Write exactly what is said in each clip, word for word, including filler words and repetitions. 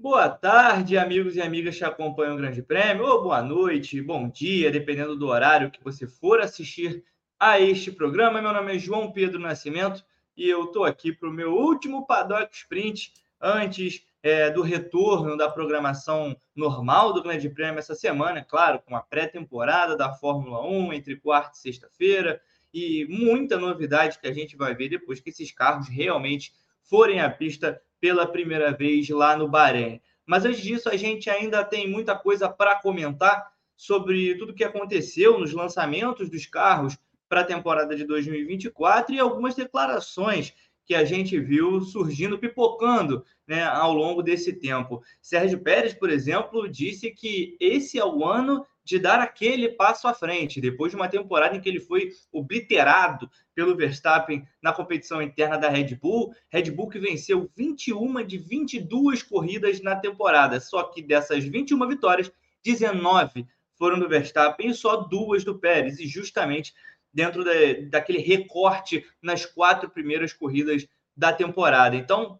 Boa tarde, amigos e amigas que acompanham o Grande Prêmio, ou boa noite, bom dia, dependendo do horário que você for assistir a este programa. Meu nome é João Pedro Nascimento e eu estou aqui para o meu último Paddock Sprint antes é, do retorno da programação normal do Grande Prêmio essa semana, claro, com a pré-temporada da Fórmula um entre quarta e sexta-feira e muita novidade que a gente vai ver depois que esses carros realmente forem à pista pela primeira vez lá no Bahrein. Mas antes disso, a gente ainda tem muita coisa para comentar sobre tudo o que aconteceu nos lançamentos dos carros para a temporada de dois mil e vinte e quatro e algumas declarações que a gente viu surgindo, pipocando, né, ao longo desse tempo. Sérgio Pérez, por exemplo, disse que esse é o ano de dar aquele passo à frente, depois de uma temporada em que ele foi obliterado pelo Verstappen na competição interna da Red Bull. Red Bull que venceu vinte e uma de vinte e duas corridas na temporada, só que dessas vinte e uma vitórias, dezenove foram do Verstappen e só duas do Pérez, e justamente dentro da, daquele recorte nas quatro primeiras corridas da temporada. Então,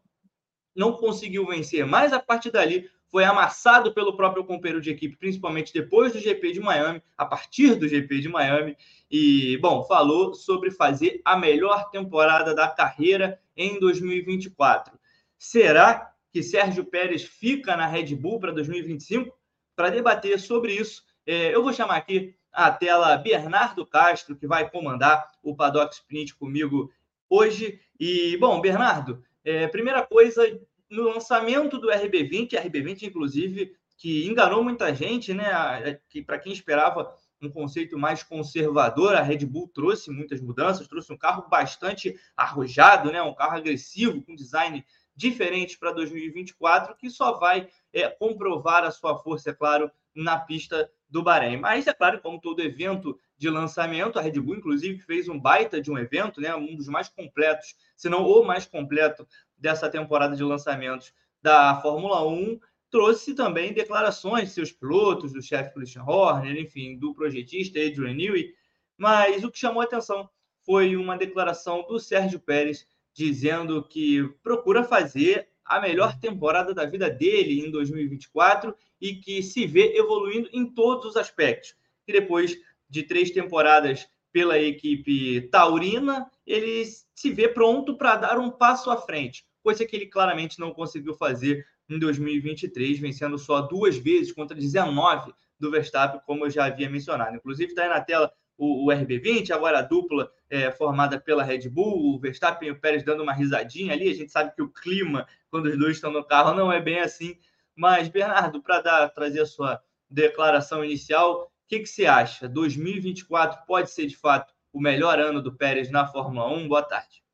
não conseguiu vencer, mas a partir dali foi amassado pelo próprio companheiro de equipe, principalmente depois do G P de Miami, a partir do G P de Miami, e, bom, falou sobre fazer a melhor temporada da carreira em dois mil e vinte e quatro. Será que Sérgio Pérez fica na Red Bull para dois mil e vinte e cinco? Para debater sobre isso, eh, eu vou chamar aqui a tela Bernardo Castro, que vai comandar o Paddock Sprint comigo hoje. E, bom, Bernardo, eh, primeira coisa... No lançamento do R B vinte, R B vinte, inclusive, que enganou muita gente, né? Que, para quem esperava um conceito mais conservador, a Red Bull trouxe muitas mudanças, trouxe um carro bastante arrojado, né? Um carro agressivo, com design diferente para dois mil e vinte e quatro, que só vai é, comprovar a sua força, é claro, na pista do Bahrein. Mas, é claro, como todo evento de lançamento, a Red Bull, inclusive, fez um baita de um evento, né? Um dos mais completos, se não o mais completo, dessa temporada de lançamentos da Fórmula um, trouxe também declarações de seus pilotos, do chefe Christian Horner, enfim, do projetista Adrian Newey, mas o que chamou a atenção foi uma declaração do Sérgio Pérez dizendo que procura fazer a melhor temporada da vida dele em dois mil e vinte e quatro e que se vê evoluindo em todos os aspectos. E depois de três temporadas pela equipe taurina, ele se vê pronto para dar um passo à frente, coisa que ele claramente não conseguiu fazer em dois mil e vinte e três, vencendo só duas vezes contra dezenove do Verstappen, como eu já havia mencionado. Inclusive, está aí na tela o, o R B vinte, agora a dupla é, formada pela Red Bull, o Verstappen e o Pérez dando uma risadinha ali. A gente sabe que o clima, quando os dois estão no carro, não é bem assim. Mas, Bernardo, para trazer a sua declaração inicial, o que, que você acha? dois mil e vinte e quatro pode ser, de fato, o melhor ano do Pérez na Fórmula um? Boa tarde.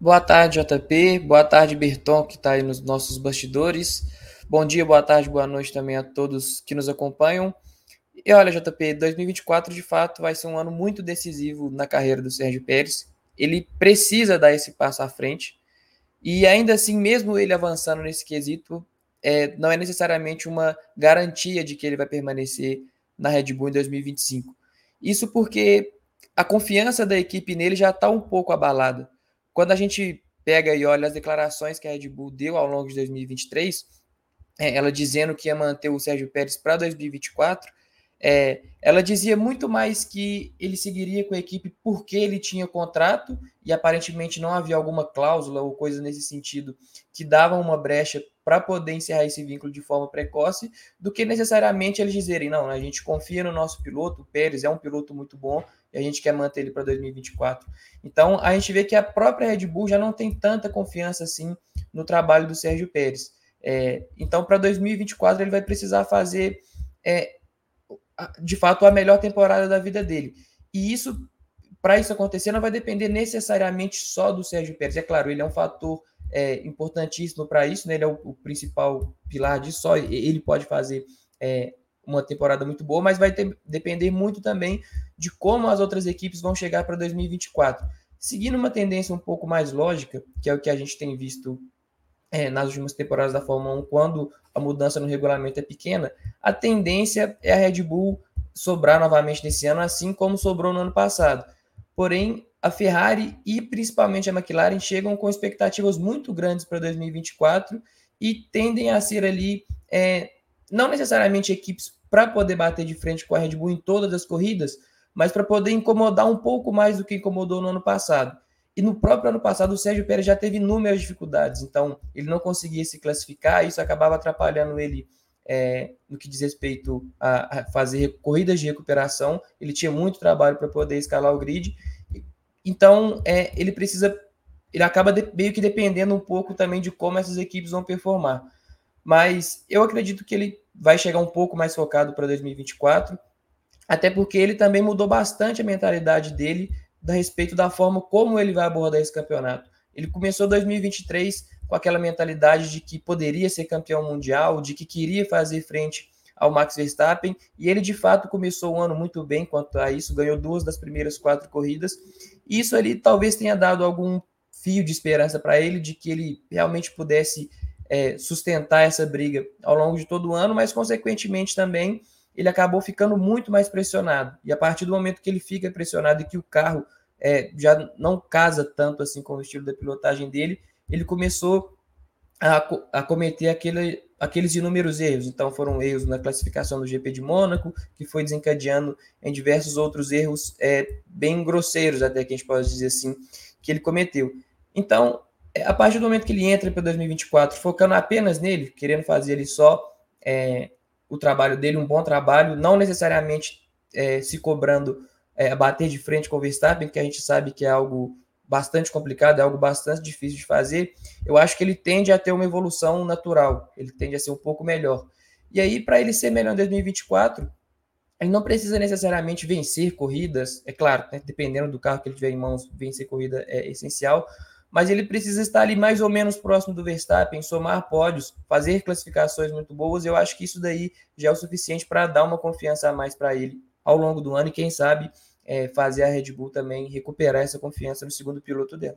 Boa tarde, J P. Boa tarde, Berton, que está aí nos nossos bastidores. Bom dia, boa tarde, boa noite também a todos que nos acompanham. E olha, J P, dois mil e vinte e quatro, de fato, vai ser um ano muito decisivo na carreira do Sérgio Pérez. Ele precisa dar esse passo à frente. E ainda assim, mesmo ele avançando nesse quesito, É, não é necessariamente uma garantia de que ele vai permanecer na Red Bull em dois mil e vinte e cinco. Isso porque a confiança da equipe nele já está um pouco abalada. Quando a gente pega e olha as declarações que a Red Bull deu ao longo de dois mil e vinte e três, é, ela dizendo que ia manter o Sérgio Pérez para dois mil e vinte e quatro, é, ela dizia muito mais que ele seguiria com a equipe porque ele tinha contrato e aparentemente não havia alguma cláusula ou coisa nesse sentido que dava uma brecha para poder encerrar esse vínculo de forma precoce, do que necessariamente eles dizerem, não, a gente confia no nosso piloto, o Pérez é um piloto muito bom e a gente quer manter ele para dois mil e vinte e quatro. Então, a gente vê que a própria Red Bull já não tem tanta confiança assim no trabalho do Sérgio Pérez. É, então, para dois mil e vinte e quatro, ele vai precisar fazer, é, de fato, a melhor temporada da vida dele. E isso, para isso acontecer, não vai depender necessariamente só do Sérgio Pérez. É claro, ele é um fator É importantíssimo para isso, né? Ele é o, o principal pilar disso, só ele pode fazer é, uma temporada muito boa, mas vai ter, depender muito também de como as outras equipes vão chegar para dois mil e vinte e quatro. Seguindo uma tendência um pouco mais lógica, que é o que a gente tem visto é, nas últimas temporadas da Fórmula um, quando a mudança no regulamento é pequena, a tendência é a Red Bull sobrar novamente nesse ano, assim como sobrou no ano passado. Porém, a Ferrari e principalmente a McLaren chegam com expectativas muito grandes para dois mil e vinte e quatro e tendem a ser ali, é, não necessariamente equipes para poder bater de frente com a Red Bull em todas as corridas, mas para poder incomodar um pouco mais do que incomodou no ano passado. E no próprio ano passado o Sérgio Pérez já teve inúmeras dificuldades, então ele não conseguia se classificar, isso acabava atrapalhando ele é, no que diz respeito a, a fazer corridas de recuperação, ele tinha muito trabalho para poder escalar o grid, então é, ele precisa, ele acaba de, meio que dependendo um pouco também de como essas equipes vão performar. Mas eu acredito que ele vai chegar um pouco mais focado para dois mil e vinte e quatro, até porque ele também mudou bastante a mentalidade dele a respeito da forma como ele vai abordar esse campeonato. Ele começou dois mil e vinte e três com aquela mentalidade de que poderia ser campeão mundial, de que queria fazer frente ao Max Verstappen, e ele de fato começou o ano muito bem quanto a isso, ganhou duas das primeiras quatro corridas, e isso ali talvez tenha dado algum fio de esperança para ele, de que ele realmente pudesse é, sustentar essa briga ao longo de todo o ano, mas consequentemente também ele acabou ficando muito mais pressionado. E a partir do momento que ele fica pressionado e que o carro é, já não casa tanto assim com o estilo da pilotagem dele, ele começou a, a cometer aquele, aqueles inúmeros erros. Então foram erros na classificação do G P de Mônaco, que foi desencadeando em diversos outros erros é, bem grosseiros, até que a gente pode dizer assim, que ele cometeu. Então, a partir do momento que ele entra para dois mil e vinte e quatro, focando apenas nele, querendo fazer ele só... É, o trabalho dele, um bom trabalho, não necessariamente é, se cobrando a é, bater de frente com o Verstappen, que a gente sabe que é algo bastante complicado, é algo bastante difícil de fazer, eu acho que ele tende a ter uma evolução natural, ele tende a ser um pouco melhor. E aí, para ele ser melhor em dois mil e vinte e quatro, ele não precisa necessariamente vencer corridas, é claro, né, dependendo do carro que ele tiver em mãos, vencer corrida é essencial, mas ele precisa estar ali mais ou menos próximo do Verstappen, somar pódios, fazer classificações muito boas, eu acho que isso daí já é o suficiente para dar uma confiança a mais para ele ao longo do ano, e quem sabe é, fazer a Red Bull também recuperar essa confiança no segundo piloto dela.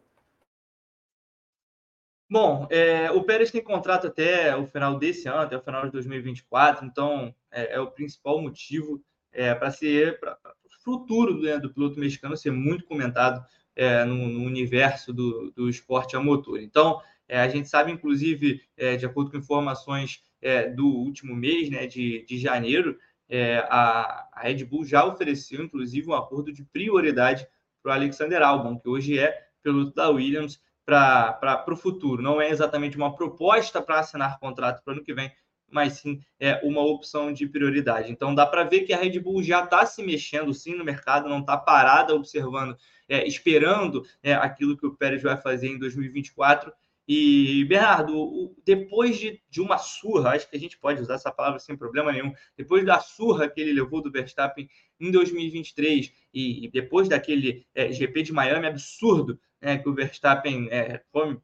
Bom, é, o Pérez tem contrato até o final desse ano, até o final de dois mil e vinte e quatro, então é, é o principal motivo é, para ser para o futuro né, do piloto mexicano ser muito comentado É, no, no universo do, do esporte a motor. Então, é, a gente sabe, inclusive, é, de acordo com informações é, do último mês, né, de, de janeiro, é, a, a Red Bull já ofereceu, inclusive, um acordo de prioridade para o Alexander Albon, que hoje é piloto da Williams, para o futuro. Não é exatamente uma proposta para assinar contrato para o ano que vem, mas sim é uma opção de prioridade. Então, dá para ver que a Red Bull já está se mexendo, sim, no mercado, não está parada observando, é, esperando é, aquilo que o Pérez vai fazer em dois mil e vinte e quatro. E, Bernardo, o, depois de, de uma surra, acho que a gente pode usar essa palavra sem problema nenhum, depois da surra que ele levou do Verstappen em dois mil e vinte e três e, e depois daquele é, G P de Miami absurdo é, que o Verstappen é, come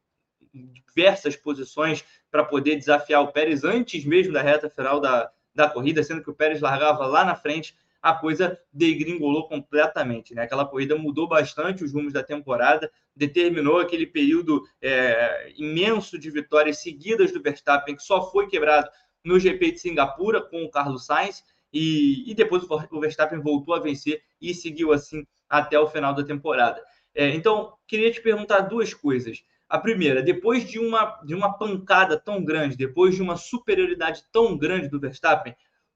diversas posições para poder desafiar o Pérez antes mesmo da reta final da, da corrida, sendo que o Pérez largava lá na frente, a coisa degringolou completamente, né? Aquela corrida mudou bastante os rumos da temporada, determinou aquele período é, imenso de vitórias seguidas do Verstappen, que só foi quebrado no G P de Singapura com o Carlos Sainz, e, e depois o Verstappen voltou a vencer e seguiu assim até o final da temporada. É, então, queria te perguntar duas coisas. A primeira, depois de uma, de uma pancada tão grande, depois de uma superioridade tão grande do Verstappen,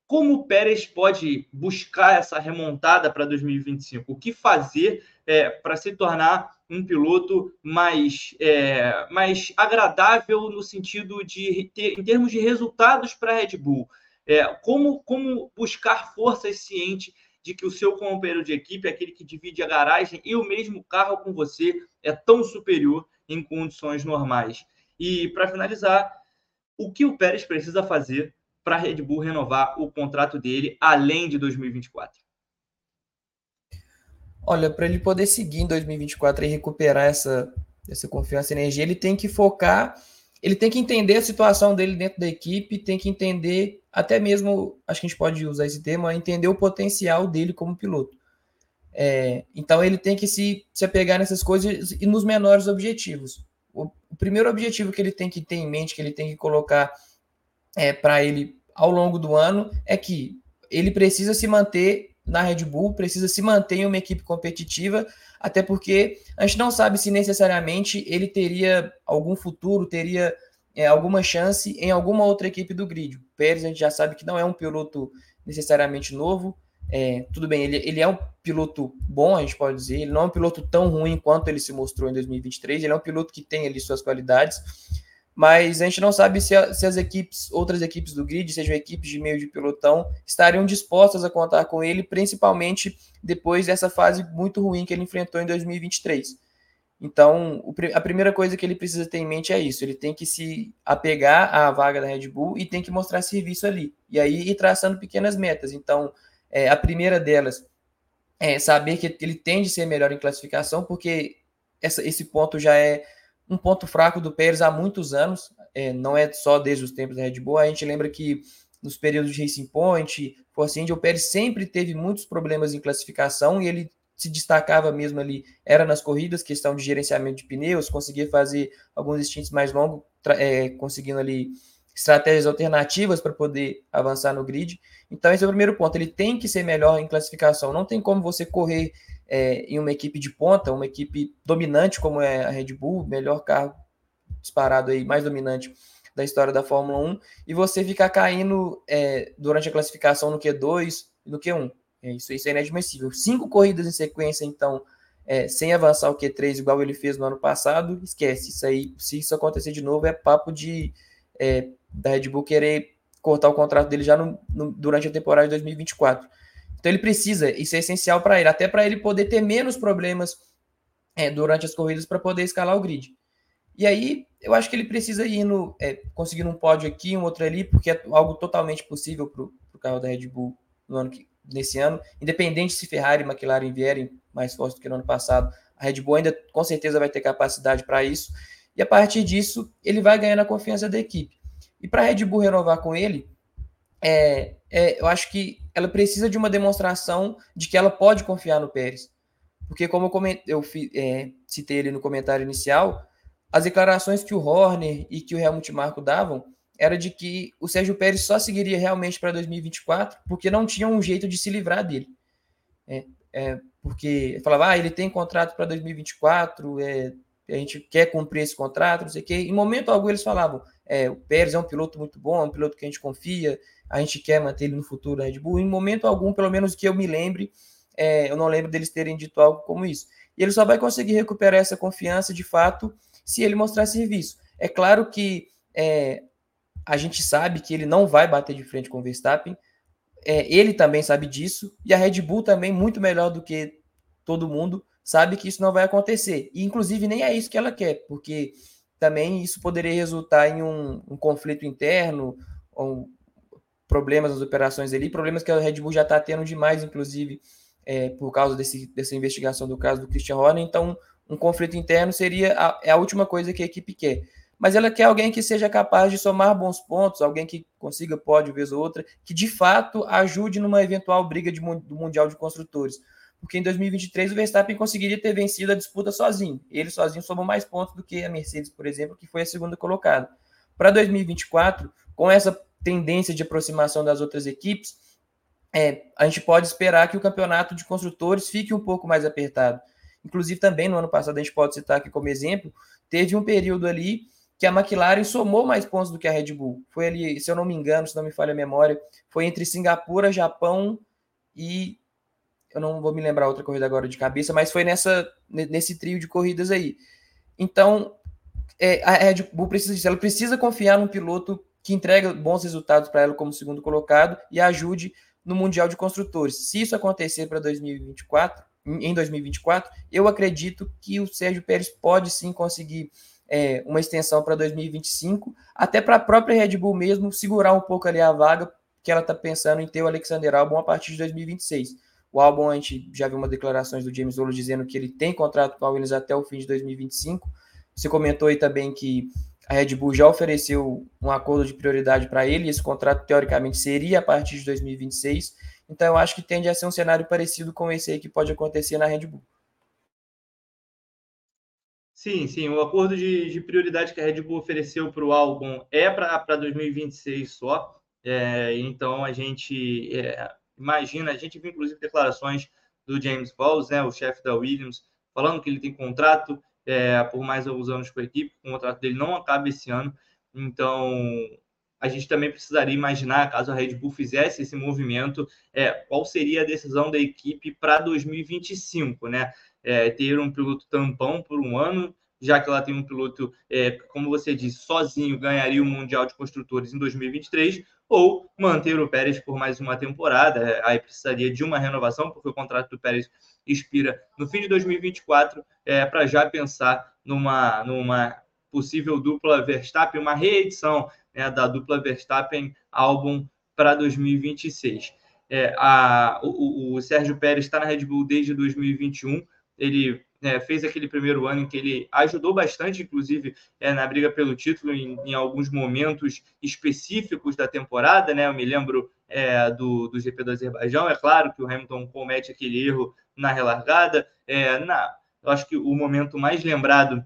como o Pérez pode buscar essa remontada para dois mil e vinte e cinco? O que fazer é, para se tornar um piloto mais, é, mais agradável no sentido de ter, em termos de resultados para a Red Bull? É, como, como buscar forças cientes de que o seu companheiro de equipe, aquele que divide a garagem e o mesmo carro com você, é tão superior em condições normais? E, para finalizar, o que o Pérez precisa fazer para a Red Bull renovar o contrato dele além de dois mil e vinte e quatro? Olha, para ele poder seguir em dois mil e vinte e quatro e recuperar essa, essa confiança e energia, ele tem que focar, ele tem que entender a situação dele dentro da equipe, tem que entender, até mesmo, acho que a gente pode usar esse termo, entender o potencial dele como piloto. É, então ele tem que se, se apegar nessas coisas e nos menores objetivos. O o primeiro objetivo que ele tem que ter em mente, que ele tem que colocar é, para ele ao longo do ano, é que ele precisa se manter na Red Bull, precisa se manter em uma equipe competitiva, até porque a gente não sabe se necessariamente ele teria algum futuro, teria é, alguma chance em alguma outra equipe do grid. O Pérez a gente já sabe que não é um piloto necessariamente novo, é, tudo bem, ele, ele é um piloto bom, a gente pode dizer, ele não é um piloto tão ruim quanto ele se mostrou em dois mil e vinte e três, ele é um piloto que tem ali suas qualidades, mas a gente não sabe se, a, se as equipes, outras equipes do grid, sejam equipes de meio de pelotão, estariam dispostas a contar com ele, principalmente depois dessa fase muito ruim que ele enfrentou em dois mil e vinte e três. Então, o, a primeira coisa que ele precisa ter em mente é isso, ele tem que se apegar à vaga da Red Bull e tem que mostrar serviço ali, e aí ir traçando pequenas metas. Então, é, a primeira delas é saber que ele tende a ser melhor em classificação, porque essa, esse ponto já é um ponto fraco do Pérez há muitos anos, é, não é só desde os tempos da Red Bull. A gente lembra que nos períodos de Racing Point, Force India, o Pérez sempre teve muitos problemas em classificação e ele se destacava mesmo ali, era nas corridas, questão de gerenciamento de pneus, conseguia fazer alguns stints mais longos, é, conseguindo ali estratégias alternativas para poder avançar no grid. Então esse é o primeiro ponto, ele tem que ser melhor em classificação, não tem como você correr É, em uma equipe de ponta, uma equipe dominante como é a Red Bull, melhor carro disparado aí, mais dominante da história da Fórmula um, e você ficar caindo é, durante a classificação no Q dois e no Q um. É, isso, isso é inadmissível. Cinco corridas em sequência, então, é, sem avançar o Q três, igual ele fez no ano passado, esquece. Isso aí, se isso acontecer de novo, é papo de é, da Red Bull querer cortar o contrato dele já no, no, durante a temporada de dois mil e vinte e quatro. Então ele precisa, isso é essencial para ele, até para ele poder ter menos problemas é, durante as corridas para poder escalar o grid. E aí eu acho que ele precisa ir no, é, conseguindo um pódio aqui, um outro ali, porque é algo totalmente possível para o carro da Red Bull no ano que, nesse ano. Independente se Ferrari e McLaren vierem mais fortes do que no ano passado, a Red Bull ainda com certeza vai ter capacidade para isso. E a partir disso ele vai ganhando a confiança da equipe. E para a Red Bull renovar com ele, é, é, eu acho que ela precisa de uma demonstração de que ela pode confiar no Pérez. Porque, como eu, coment... eu é, citei ele no comentário inicial, as declarações que o Horner e que o Helmut Marko davam era de que o Sérgio Pérez só seguiria realmente para dois mil e vinte e quatro porque não tinha um jeito de se livrar dele. É, é, porque falava, ah, ele tem contrato para dois mil e vinte e quatro, é, a gente quer cumprir esse contrato, não sei o quê. Em momento algum eles falavam, é, o Pérez é um piloto muito bom, é um piloto que a gente confia, a gente quer manter ele no futuro da Red Bull. Em momento algum, pelo menos que eu me lembre, é, eu não lembro deles terem dito algo como isso. E ele só vai conseguir recuperar essa confiança, de fato, se ele mostrar serviço. É claro que é, a gente sabe que ele não vai bater de frente com o Verstappen, é, ele também sabe disso, e a Red Bull também, muito melhor do que todo mundo, sabe que isso não vai acontecer. E, inclusive, nem é isso que ela quer, porque também isso poderia resultar em um, um conflito interno, um, problemas nas operações ali, problemas que a Red Bull já está tendo demais, inclusive, é, por causa desse, dessa investigação do caso do Christian Horner. Então, um conflito interno seria a, a última coisa que a equipe quer. Mas ela quer alguém que seja capaz de somar bons pontos, alguém que consiga pódio vez ou outra, que de fato ajude numa eventual briga de, do Mundial de Construtores. Porque em dois mil e vinte e três o Verstappen conseguiria ter vencido a disputa sozinho. Ele sozinho somou mais pontos do que a Mercedes, por exemplo, que foi a segunda colocada. Para dois mil e vinte e quatro, com essa tendência de aproximação das outras equipes, é, a gente pode esperar que o campeonato de construtores fique um pouco mais apertado. Inclusive também no ano passado, a gente pode citar aqui como exemplo, teve um período ali que a McLaren somou mais pontos do que a Red Bull. Foi ali, se eu não me engano, se não me falha a memória, foi entre Singapura, Japão e... eu não vou me lembrar outra corrida agora de cabeça, mas foi nessa, nesse trio de corridas aí. Então, é, a Red Bull precisa disso, ela precisa confiar num piloto que entrega bons resultados para ela como segundo colocado e ajude no Mundial de Construtores. Se isso acontecer para dois mil e vinte e quatro, em dois mil e vinte e quatro, eu acredito que o Sérgio Pérez pode sim conseguir é, uma extensão para dois mil e vinte e cinco, até para a própria Red Bull mesmo segurar um pouco ali a vaga que ela está pensando em ter o Alexander Albon a partir de dois mil e vinte e seis. O Albon, a gente já viu umas declarações do James Vowles dizendo que ele tem contrato com a Williams até o fim de dois mil e vinte e cinco. Você comentou aí também que a Red Bull já ofereceu um acordo de prioridade para ele, e esse contrato, teoricamente, seria a partir de dois mil e vinte e seis. Então, eu acho que tende a ser um cenário parecido com esse aí que pode acontecer na Red Bull. Sim, sim. O acordo de, de prioridade que a Red Bull ofereceu para o Albon é para dois mil e vinte e seis só. É, então, a gente é, imagina, a gente viu, inclusive, declarações do James Vowles, né, o chefe da Williams, falando que ele tem contrato é, por mais alguns anos com a equipe, o contrato dele não acaba esse ano. Então, a gente também precisaria imaginar, caso a Red Bull fizesse esse movimento, é, qual seria a decisão da equipe para dois mil e vinte e cinco, né? É, ter um piloto tampão por um ano, já que ela tem um piloto, é, como você disse, sozinho, ganharia o Mundial de Construtores em dois mil e vinte e três, ou manter o Pérez por mais uma temporada. Aí precisaria de uma renovação, porque o contrato do Pérez expira no fim de dois mil e vinte e quatro, é, para já pensar numa, numa possível dupla Verstappen, uma reedição, né, da dupla Verstappen-Albon para dois mil e vinte e seis. É, a, o, o Sérgio Pérez está na Red Bull desde dois mil e vinte e um, ele é, fez aquele primeiro ano em que ele ajudou bastante, inclusive, é, na briga pelo título em, em alguns momentos específicos da temporada, né? Eu me lembro é, do, do G P do Azerbaijão. É claro que o Hamilton comete aquele erro na relargada. É, na, eu acho que o momento mais lembrado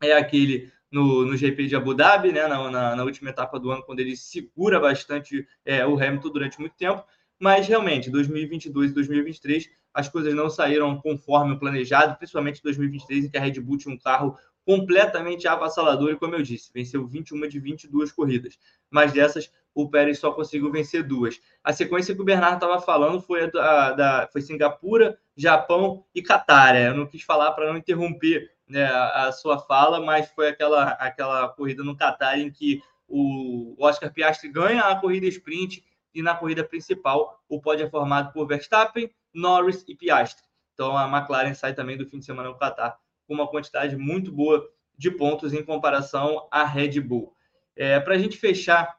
é aquele no, no G P de Abu Dhabi, né? na, na, na última etapa do ano, quando ele segura bastante é, o Hamilton durante muito tempo. Mas, realmente, dois mil e vinte e dois e dois mil e vinte e três, as coisas não saíram conforme o planejado, principalmente dois mil e vinte e três, em que a Red Bull tinha um carro completamente avassalador e, como eu disse, venceu vinte e uma de vinte e duas corridas. Mas dessas, o Pérez só conseguiu vencer duas. A sequência que o Bernardo estava falando foi, a da, foi Singapura, Japão e Qatar. Eu não quis falar para não interromper, né, a sua fala, mas foi aquela, aquela corrida no Qatar em que o Oscar Piastri ganha a corrida sprint, e na corrida principal, o pódio é formado por Verstappen, Norris e Piastri. Então, a McLaren sai também do fim de semana no Qatar com uma quantidade muito boa de pontos em comparação à Red Bull. É, para a gente fechar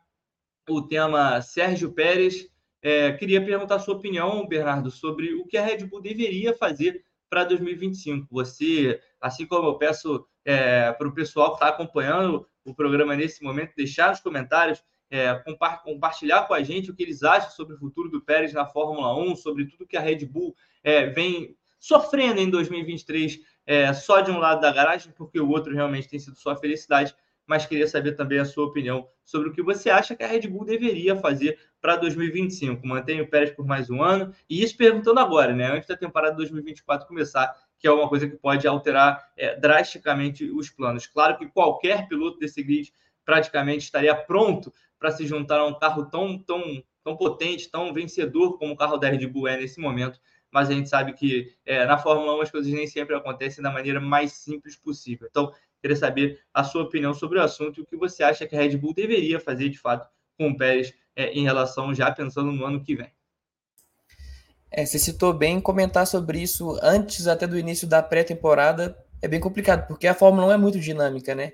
o tema Sérgio Pérez, é, queria perguntar a sua opinião, Bernardo, sobre o que a Red Bull deveria fazer para dois mil e vinte e cinco. Você, assim como eu peço é, para o pessoal que está acompanhando o programa nesse momento, deixar nos comentários, É, compartilhar com a gente o que eles acham sobre o futuro do Pérez na Fórmula um, sobre tudo que a Red Bull é, vem sofrendo em dois mil e vinte e três, é, só de um lado da garagem, porque o outro realmente tem sido só felicidade, mas queria saber também a sua opinião sobre o que você acha que a Red Bull deveria fazer para dois mil e vinte e cinco. Mantém o Pérez por mais um ano, e isso perguntando agora, né, antes da temporada dois mil e vinte e quatro começar, que é uma coisa que pode alterar é, drasticamente os planos. Claro que qualquer piloto desse grid praticamente estaria pronto para se juntar a um carro tão, tão, tão potente, tão vencedor como o carro da Red Bull é nesse momento, mas a gente sabe que é, na Fórmula um as coisas nem sempre acontecem da maneira mais simples possível. Então, queria saber a sua opinião sobre o assunto e o que você acha que a Red Bull deveria fazer, de fato, com o Pérez é, em relação, já pensando no ano que vem. É, você citou bem, comentar sobre isso antes até do início da pré-temporada é bem complicado, porque a Fórmula um é muito dinâmica, né?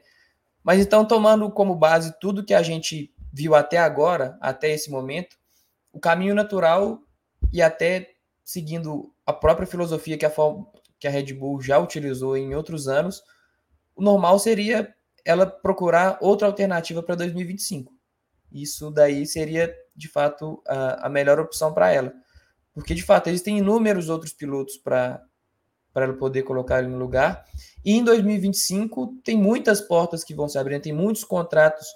Mas então, tomando como base tudo que a gente viu até agora, até esse momento, o caminho natural e até seguindo a própria filosofia que a, que a Red Bull já utilizou em outros anos, o normal seria ela procurar outra alternativa para dois mil e vinte e cinco. Isso daí seria, de fato, a, a melhor opção para ela. Porque, de fato, eles têm inúmeros outros pilotos para para ela poder colocar no lugar. E em dois mil e vinte e cinco tem muitas portas que vão se abrindo, tem muitos contratos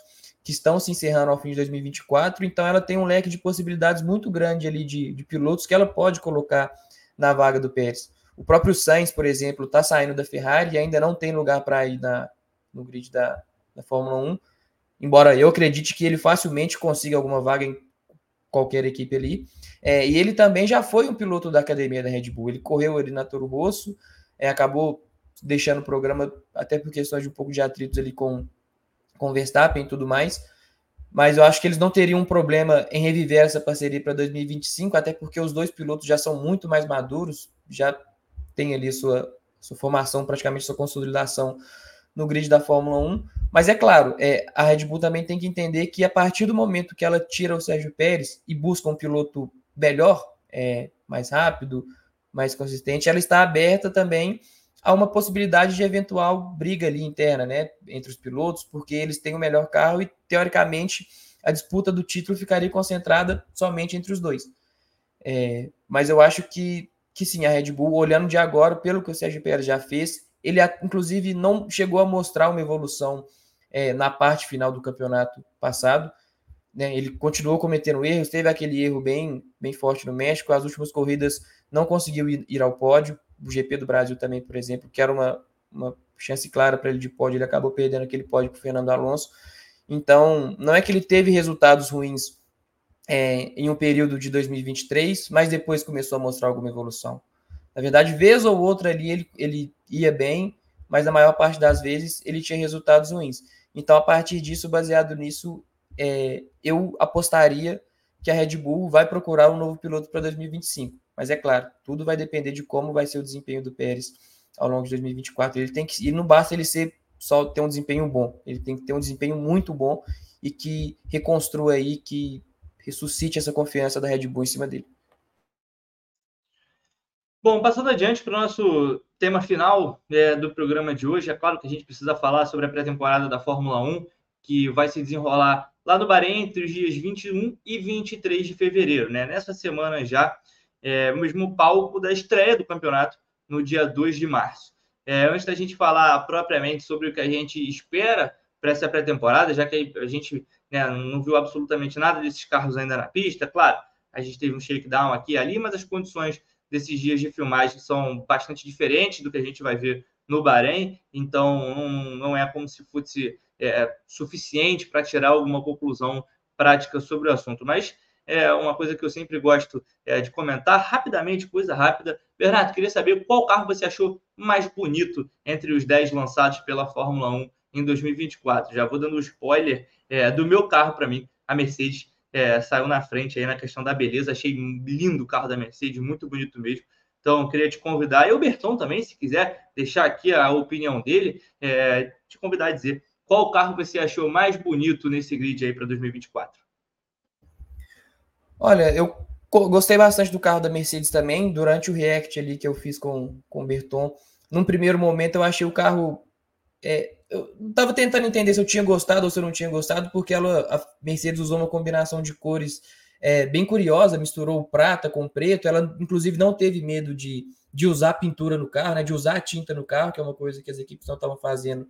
que estão se encerrando ao fim de dois mil e vinte e quatro, então ela tem um leque de possibilidades muito grande ali de, de pilotos que ela pode colocar na vaga do Pérez. O próprio Sainz, por exemplo, está saindo da Ferrari e ainda não tem lugar para ir na, no grid da, da Fórmula um, embora eu acredite que ele facilmente consiga alguma vaga em qualquer equipe ali. É, e ele também já foi um piloto da academia da Red Bull, ele correu ali na Toro Rosso, é, acabou deixando o programa até por questões de um pouco de atritos ali com com Verstappen e tudo mais, mas eu acho que eles não teriam um problema em reviver essa parceria para dois mil e vinte e cinco, até porque os dois pilotos já são muito mais maduros, já tem ali sua, sua formação, praticamente sua consolidação no grid da Fórmula um, mas é claro, é, a Red Bull também tem que entender que a partir do momento que ela tira o Sérgio Pérez e busca um piloto melhor, é, mais rápido, mais consistente, ela está aberta também há uma possibilidade de eventual briga ali interna, né, entre os pilotos, porque eles têm o melhor carro e, teoricamente, a disputa do título ficaria concentrada somente entre os dois. É, mas eu acho que, que sim, a Red Bull, olhando de agora, pelo que o Sérgio Pérez já fez Ele, inclusive, não chegou a mostrar uma evolução é, na parte final do campeonato passado. Né? Ele continuou cometendo erros, teve aquele erro bem, bem forte no México. As últimas corridas não conseguiu ir, ir ao pódio. O G P do Brasil também, por exemplo, que era uma, uma chance clara para ele de pódio, ele acabou perdendo aquele pódio para o Fernando Alonso. Então, não é que ele teve resultados ruins é, em um período de dois mil e vinte e três, mas depois começou a mostrar alguma evolução. Na verdade, vez ou outra ali ele, ele ia bem, mas na maior parte das vezes ele tinha resultados ruins. Então, a partir disso, baseado nisso, é, eu apostaria que a Red Bull vai procurar um novo piloto para dois mil e vinte e cinco. Mas é claro, tudo vai depender de como vai ser o desempenho do Pérez ao longo de dois mil e vinte e quatro. Ele tem que, e não basta ele ser só ter um desempenho bom, ele tem que ter um desempenho muito bom e que reconstrua aí, que ressuscite essa confiança da Red Bull em cima dele. Bom, passando adiante para o nosso tema final é, do programa de hoje, é claro que a gente precisa falar sobre a pré-temporada da Fórmula um, que vai se desenrolar lá no Bahrein entre os dias vinte e um e vinte e três de fevereiro, né? Nessa semana já, é, mesmo palco da estreia do campeonato no dia dois de março. É, antes da gente falar propriamente sobre o que a gente espera para essa pré-temporada, já que a gente né, não viu absolutamente nada desses carros ainda na pista, claro, a gente teve um shakedown aqui e ali, mas as condições desses dias de filmagem são bastante diferentes do que a gente vai ver no Bahrein, então não, não é como se fosse é, suficiente para tirar alguma conclusão prática sobre o assunto, mas é uma coisa que eu sempre gosto é, de comentar rapidamente, coisa rápida. Bernardo, queria saber qual carro você achou mais bonito entre os dez lançados pela Fórmula um em dois mil e vinte e quatro. Já vou dando um spoiler é, do meu carro para mim. A Mercedes é, saiu na frente aí na questão da beleza. Achei lindo o carro da Mercedes, muito bonito mesmo. Então, queria te convidar. E o Berton também, se quiser deixar aqui a opinião dele, é, te convidar a dizer qual carro você achou mais bonito nesse grid aí para dois mil e vinte e quatro. Olha, eu gostei bastante do carro da Mercedes também, durante o react ali que eu fiz com, com o Berton. Num primeiro momento eu achei o carro... É, eu estava tentando entender se eu tinha gostado ou se eu não tinha gostado, porque ela, a Mercedes usou uma combinação de cores é, bem curiosa, misturou o prata com o preto, ela inclusive não teve medo de, de usar pintura no carro, né, de usar tinta no carro, que é uma coisa que as equipes não estavam fazendo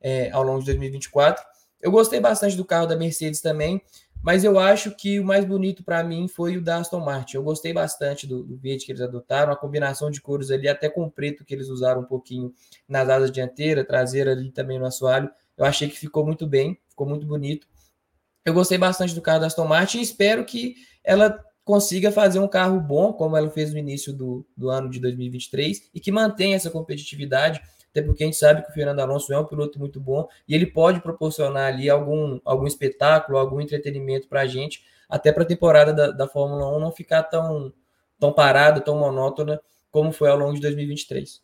é, ao longo de dois mil e vinte e quatro. Eu gostei bastante do carro da Mercedes também, mas eu acho que o mais bonito para mim foi o da Aston Martin. Eu gostei bastante do, do verde que eles adotaram, a combinação de cores ali, até com o preto que eles usaram um pouquinho nas asas dianteira, traseira ali também no assoalho. Eu achei que ficou muito bem, ficou muito bonito. Eu gostei bastante do carro da Aston Martin e espero que ela consiga fazer um carro bom, como ela fez no início do, do ano de dois mil e vinte e três, e que mantenha essa competitividade, até porque a gente sabe que o Fernando Alonso é um piloto muito bom e ele pode proporcionar ali algum, algum espetáculo, algum entretenimento para a gente, até para a temporada da, da Fórmula um não ficar tão, tão parada, tão monótona como foi ao longo de dois mil e vinte e três.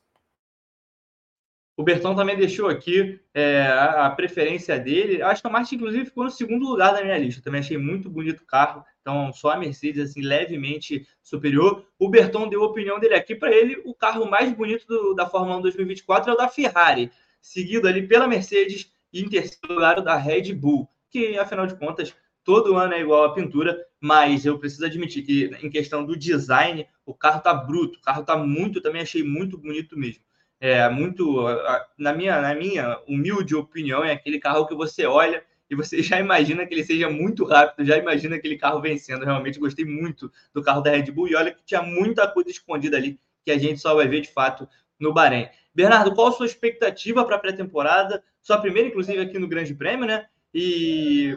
O Berton também deixou aqui é, a preferência dele. A Aston Martin, inclusive, ficou no segundo lugar da minha lista. Também achei muito bonito o carro. Então, só a Mercedes, assim, levemente superior. O Berton deu a opinião dele aqui. Para ele, o carro mais bonito do, da Fórmula um dois mil e vinte e quatro é o da Ferrari, seguido ali pela Mercedes e em terceiro lugar o da Red Bull, que, afinal de contas, todo ano é igual à pintura, mas eu preciso admitir que, em questão do design, o carro tá bruto, o carro tá muito, também achei muito bonito mesmo. É muito, na minha, na minha humilde opinião, é aquele carro que você olha e você já imagina que ele seja muito rápido, já imagina aquele carro vencendo. Realmente gostei muito do carro da Red Bull e olha que tinha muita coisa escondida ali que a gente só vai ver de fato no Bahrein. Bernardo, qual a sua expectativa para a pré-temporada? Sua primeira, inclusive, aqui no Grande Prêmio, né? E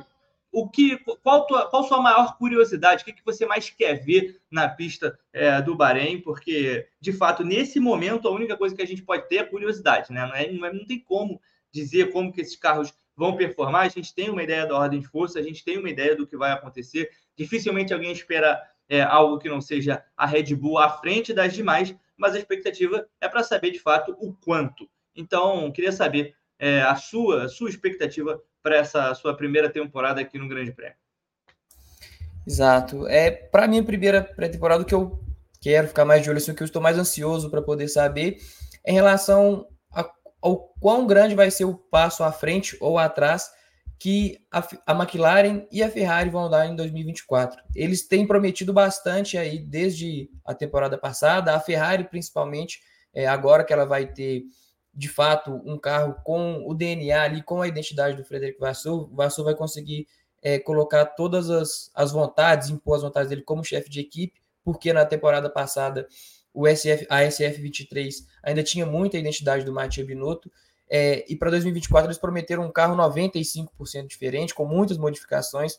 o que, qual tua, qual sua maior curiosidade? O que, que você mais quer ver na pista é, do Bahrein? Porque, de fato, nesse momento, a única coisa que a gente pode ter é curiosidade, né? Não, é, não, é, não tem como dizer como que esses carros vão performar. A gente tem uma ideia da ordem de força, a gente tem uma ideia do que vai acontecer. Dificilmente alguém espera é, algo que não seja a Red Bull à frente das demais, mas a expectativa é para saber, de fato, o quanto. Então, queria saber é, a sua, a sua expectativa para essa sua primeira temporada aqui no Grande Prêmio. Exato. É, para a minha primeira pré-temporada, o que eu quero ficar mais de olho, assim, o que eu estou mais ansioso para poder saber, é em relação a, ao quão grande vai ser o passo à frente ou atrás que a, a McLaren e a Ferrari vão dar em dois mil e vinte e quatro. Eles têm prometido bastante aí desde a temporada passada, a Ferrari principalmente, é, agora que ela vai ter de fato, um carro com o D N A ali, com a identidade do Frédéric Vasseur. Vasseur vai conseguir é, colocar todas as, as vontades, impor as vontades dele como chefe de equipe, porque na temporada passada o S F, a S F vinte e três ainda tinha muita identidade do Mattia Binotto, é, e para dois mil e vinte e quatro eles prometeram um carro noventa e cinco por cento diferente, com muitas modificações.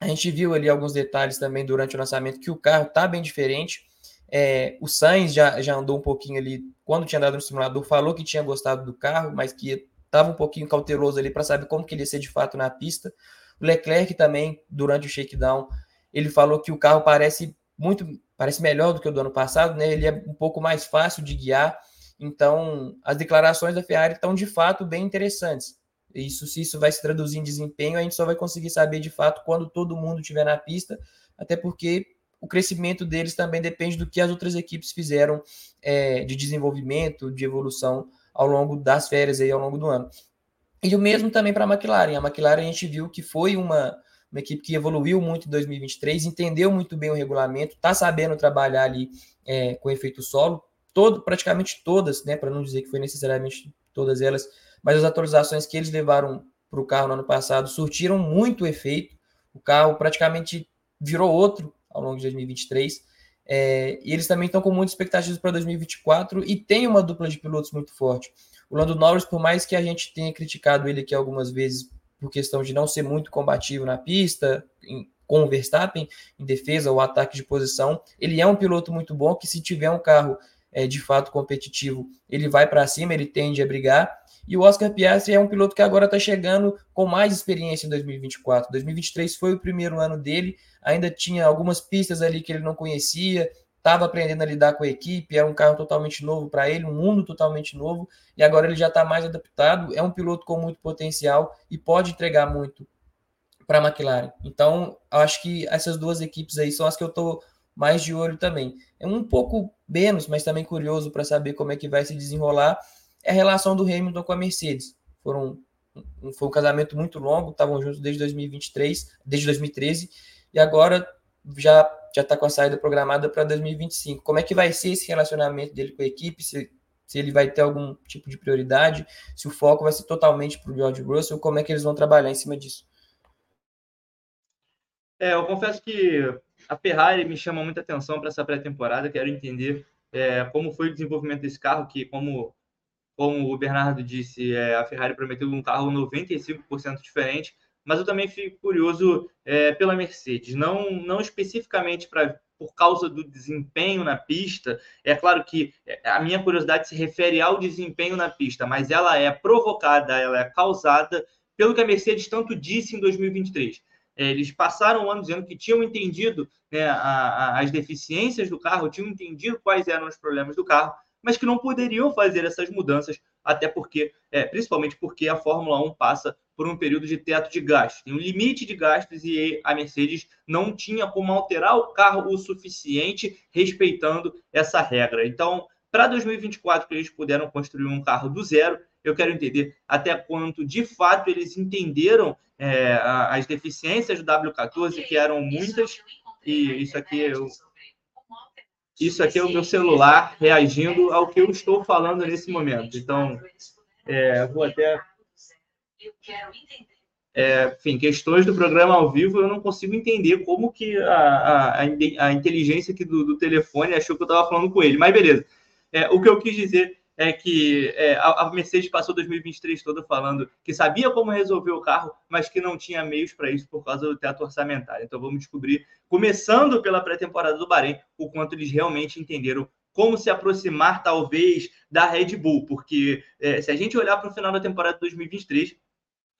A gente viu ali alguns detalhes também durante o lançamento, que o carro está bem diferente. É, o Sainz já, já andou um pouquinho ali, quando tinha andado no simulador, falou que tinha gostado do carro, mas que estava um pouquinho cauteloso ali para saber como que ele ia ser de fato na pista. O Leclerc também, durante o shakedown, ele falou que o carro parece muito parece melhor do que o do ano passado, né? Ele é um pouco mais fácil de guiar, então as declarações da Ferrari estão de fato bem interessantes. Isso, se isso vai se traduzir em desempenho, a gente só vai conseguir saber de fato quando todo mundo estiver na pista, até porque o crescimento deles também depende do que as outras equipes fizeram é, de desenvolvimento, de evolução ao longo das férias, aí, ao longo do ano. E o mesmo também para a McLaren. A McLaren a gente viu que foi uma, uma equipe que evoluiu muito em dois mil e vinte e três, entendeu muito bem o regulamento, está sabendo trabalhar ali é, com efeito solo, todo, praticamente todas, né, para não dizer que foi necessariamente todas elas, mas as atualizações que eles levaram para o carro no ano passado surtiram muito efeito. O carro praticamente virou outro ao longo de dois mil e vinte e três, é, e eles também estão com muitas expectativas para dois mil e vinte e quatro, e tem uma dupla de pilotos muito forte. O Lando Norris, por mais que a gente tenha criticado ele aqui algumas vezes por questão de não ser muito combativo na pista, em, com o Verstappen em defesa ou ataque de posição, ele é um piloto muito bom, que se tiver um carro é, de fato competitivo, ele vai para cima, ele tende a brigar. E o Oscar Piastri é um piloto que agora está chegando com mais experiência em dois mil e vinte e quatro. dois mil e vinte e três foi o primeiro ano dele, ainda tinha algumas pistas ali que ele não conhecia, estava aprendendo a lidar com a equipe, era um carro totalmente novo para ele, um mundo totalmente novo, e agora ele já está mais adaptado, é um piloto com muito potencial e pode entregar muito para a McLaren. Então, acho que essas duas equipes aí são as que eu estou mais de olho também. É um pouco menos, mas também curioso para saber como é que vai se desenrolar, é a relação do Hamilton com a Mercedes. Foram, um, foi um casamento muito longo, estavam juntos desde dois mil e vinte e três, desde dois mil e treze, e agora já já está com a saída programada para dois mil e vinte e cinco. Como é que vai ser esse relacionamento dele com a equipe, se, se ele vai ter algum tipo de prioridade, se o foco vai ser totalmente para o George Russell, como é que eles vão trabalhar em cima disso? É, eu confesso que a Ferrari me chama muita atenção para essa pré-temporada, quero entender é, como foi o desenvolvimento desse carro, que como Como o Bernardo disse, é, a Ferrari prometeu um carro noventa e cinco por cento diferente, mas eu também fico curioso é, pela Mercedes, não, não especificamente pra, por causa do desempenho na pista. É claro que a minha curiosidade se refere ao desempenho na pista, mas ela é provocada, ela é causada pelo que a Mercedes tanto disse em dois mil e vinte e três. É, eles passaram um ano dizendo que tinham entendido, né, a, a, as deficiências do carro, tinham entendido quais eram os problemas do carro, mas que não poderiam fazer essas mudanças, até porque, é, principalmente porque a Fórmula um passa por um período de teto de gastos, tem um limite de gastos, e a Mercedes não tinha como alterar o carro o suficiente respeitando essa regra. Então, para dois mil e vinte e quatro, que eles puderam construir um carro do zero, eu quero entender até quanto, de fato, eles entenderam é, as deficiências do W quatorze, que eram muitas, e isso aqui eu... Isso aqui é o meu celular reagindo ao que eu estou falando nesse momento. Então, é, vou até... É, enfim, questões do programa ao vivo, eu não consigo entender como que a, a, a inteligência aqui do, do telefone achou que eu estava falando com ele. Mas beleza. É, o que eu quis dizer é que é, a Mercedes passou dois mil e vinte e três toda falando que sabia como resolver o carro, mas que não tinha meios para isso por causa do teto orçamentário. Então, vamos descobrir, começando pela pré-temporada do Bahrein, o quanto eles realmente entenderam como se aproximar, talvez, da Red Bull. Porque é, se a gente olhar para o final da temporada de dois mil e vinte e três,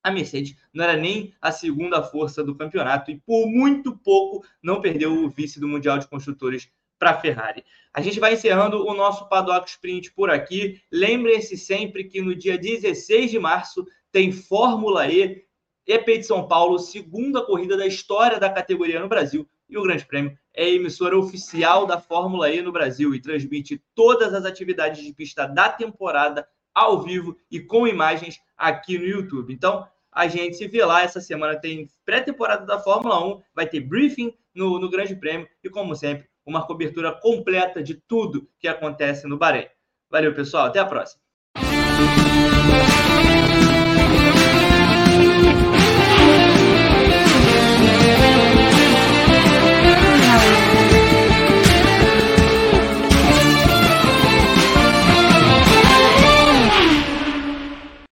a Mercedes não era nem a segunda força do campeonato e, por muito pouco, não perdeu o vice do Mundial de Construtores para a Ferrari. A gente vai encerrando o nosso Paddock Sprint por aqui. Lembrem-se sempre que no dia dezesseis de março tem Fórmula E, E P de São Paulo, segunda corrida da história da categoria no Brasil. E o Grande Prêmio é a emissora oficial da Fórmula E no Brasil e transmite todas as atividades de pista da temporada ao vivo e com imagens aqui no YouTube. Então, a gente se vê lá. Essa semana tem pré-temporada da Fórmula um, vai ter briefing no, no Grande Prêmio e, como sempre, uma cobertura completa de tudo que acontece no Bahrein. Valeu, pessoal. Até a próxima.